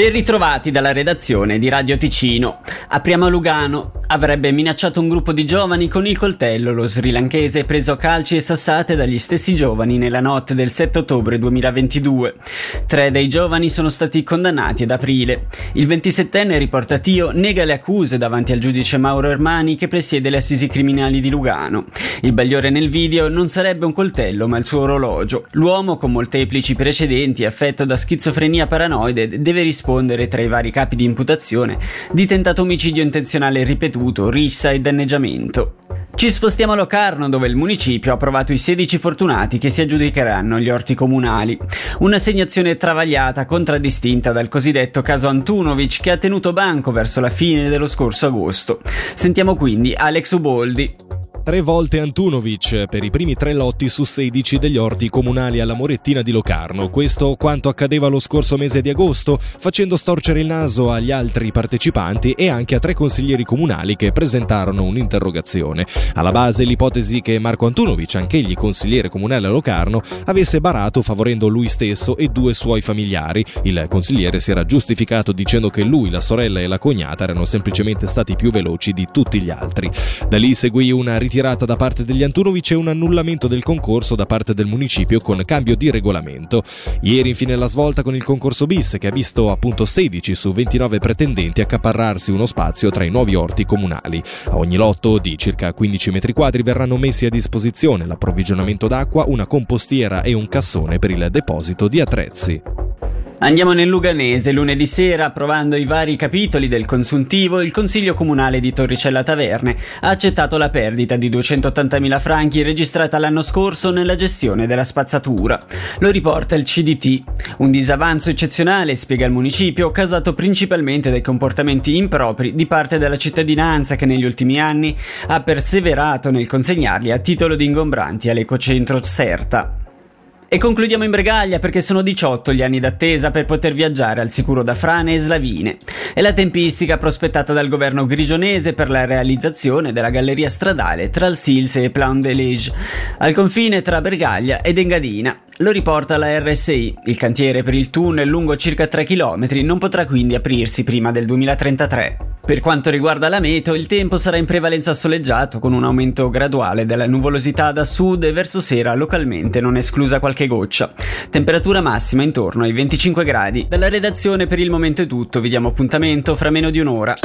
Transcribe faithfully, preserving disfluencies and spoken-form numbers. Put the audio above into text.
Ben ritrovati dalla redazione di Radio Ticino. Apriamo a Lugano. Avrebbe minacciato un gruppo di giovani con il coltello lo srilankese preso a calci e sassate dagli stessi giovani nella notte del sette ottobre duemilaventidue. Tre dei giovani sono stati condannati ad aprile. Il ventisettenne riportatio nega le accuse davanti al giudice Mauro Ermani che presiede le assisi criminali di Lugano. Il bagliore nel video non sarebbe un coltello ma il suo orologio. L'uomo, con molteplici precedenti e affetto da schizofrenia paranoide, deve rispondere tra i vari capi di imputazione di tentato omicidio intenzionale ripetuto, rissa e danneggiamento. Ci spostiamo a Locarno, dove il municipio ha approvato i sedici fortunati che si aggiudicheranno gli orti comunali. Un'assegnazione travagliata, contraddistinta dal cosiddetto caso Antunovic, che ha tenuto banco verso la fine dello scorso agosto. Sentiamo quindi Alex Uboldi. Tre volte Antunovic per i primi tre lotti su sedici degli orti comunali alla Morettina di Locarno. Questo quanto accadeva lo scorso mese di agosto, facendo storcere il naso agli altri partecipanti e anche a tre consiglieri comunali che presentarono un'interrogazione. Alla base l'ipotesi che Marco Antunovic, anch'egli consigliere comunale a Locarno, avesse barato favorendo lui stesso e due suoi familiari. Il consigliere si era giustificato dicendo che lui, la sorella e la cognata erano semplicemente stati più veloci di tutti gli altri. Da lì seguì una ritirata Tirata da parte degli Antunovic e un annullamento del concorso da parte del municipio con cambio di regolamento. Ieri infine la svolta con il concorso bis, che ha visto appunto sedici su ventinove pretendenti accaparrarsi uno spazio tra i nuovi orti comunali. A ogni lotto di circa quindici metri quadri verranno messi a disposizione l'approvvigionamento d'acqua, una compostiera e un cassone per il deposito di attrezzi. Andiamo nel Luganese. Lunedì sera, approvando i vari capitoli del consuntivo, il Consiglio Comunale di Torricella Taverne ha accettato la perdita di duecentottantamila franchi registrata l'anno scorso nella gestione della spazzatura. Lo riporta il C D T. Un disavanzo eccezionale, spiega il municipio, causato principalmente dai comportamenti impropri di parte della cittadinanza che negli ultimi anni ha perseverato nel consegnarli a titolo di ingombranti all'ecocentro Certa. E concludiamo in Bregaglia, perché sono diciotto gli anni d'attesa per poter viaggiare al sicuro da frane e slavine. È la tempistica prospettata dal governo grigionese per la realizzazione della galleria stradale tra il Sils e Plan de Lège, al confine tra Bregaglia ed Engadina. Lo riporta la R S I. Il cantiere per il tunnel, lungo circa tre chilometri, non potrà quindi aprirsi prima del duemilatrentatré. Per quanto riguarda la meteo, il tempo sarà in prevalenza soleggiato, con un aumento graduale della nuvolosità da sud e verso sera localmente non esclusa qualche goccia. Temperatura massima intorno ai venticinque gradi. Dalla redazione per il momento è tutto, vi diamo appuntamento fra meno di un'ora.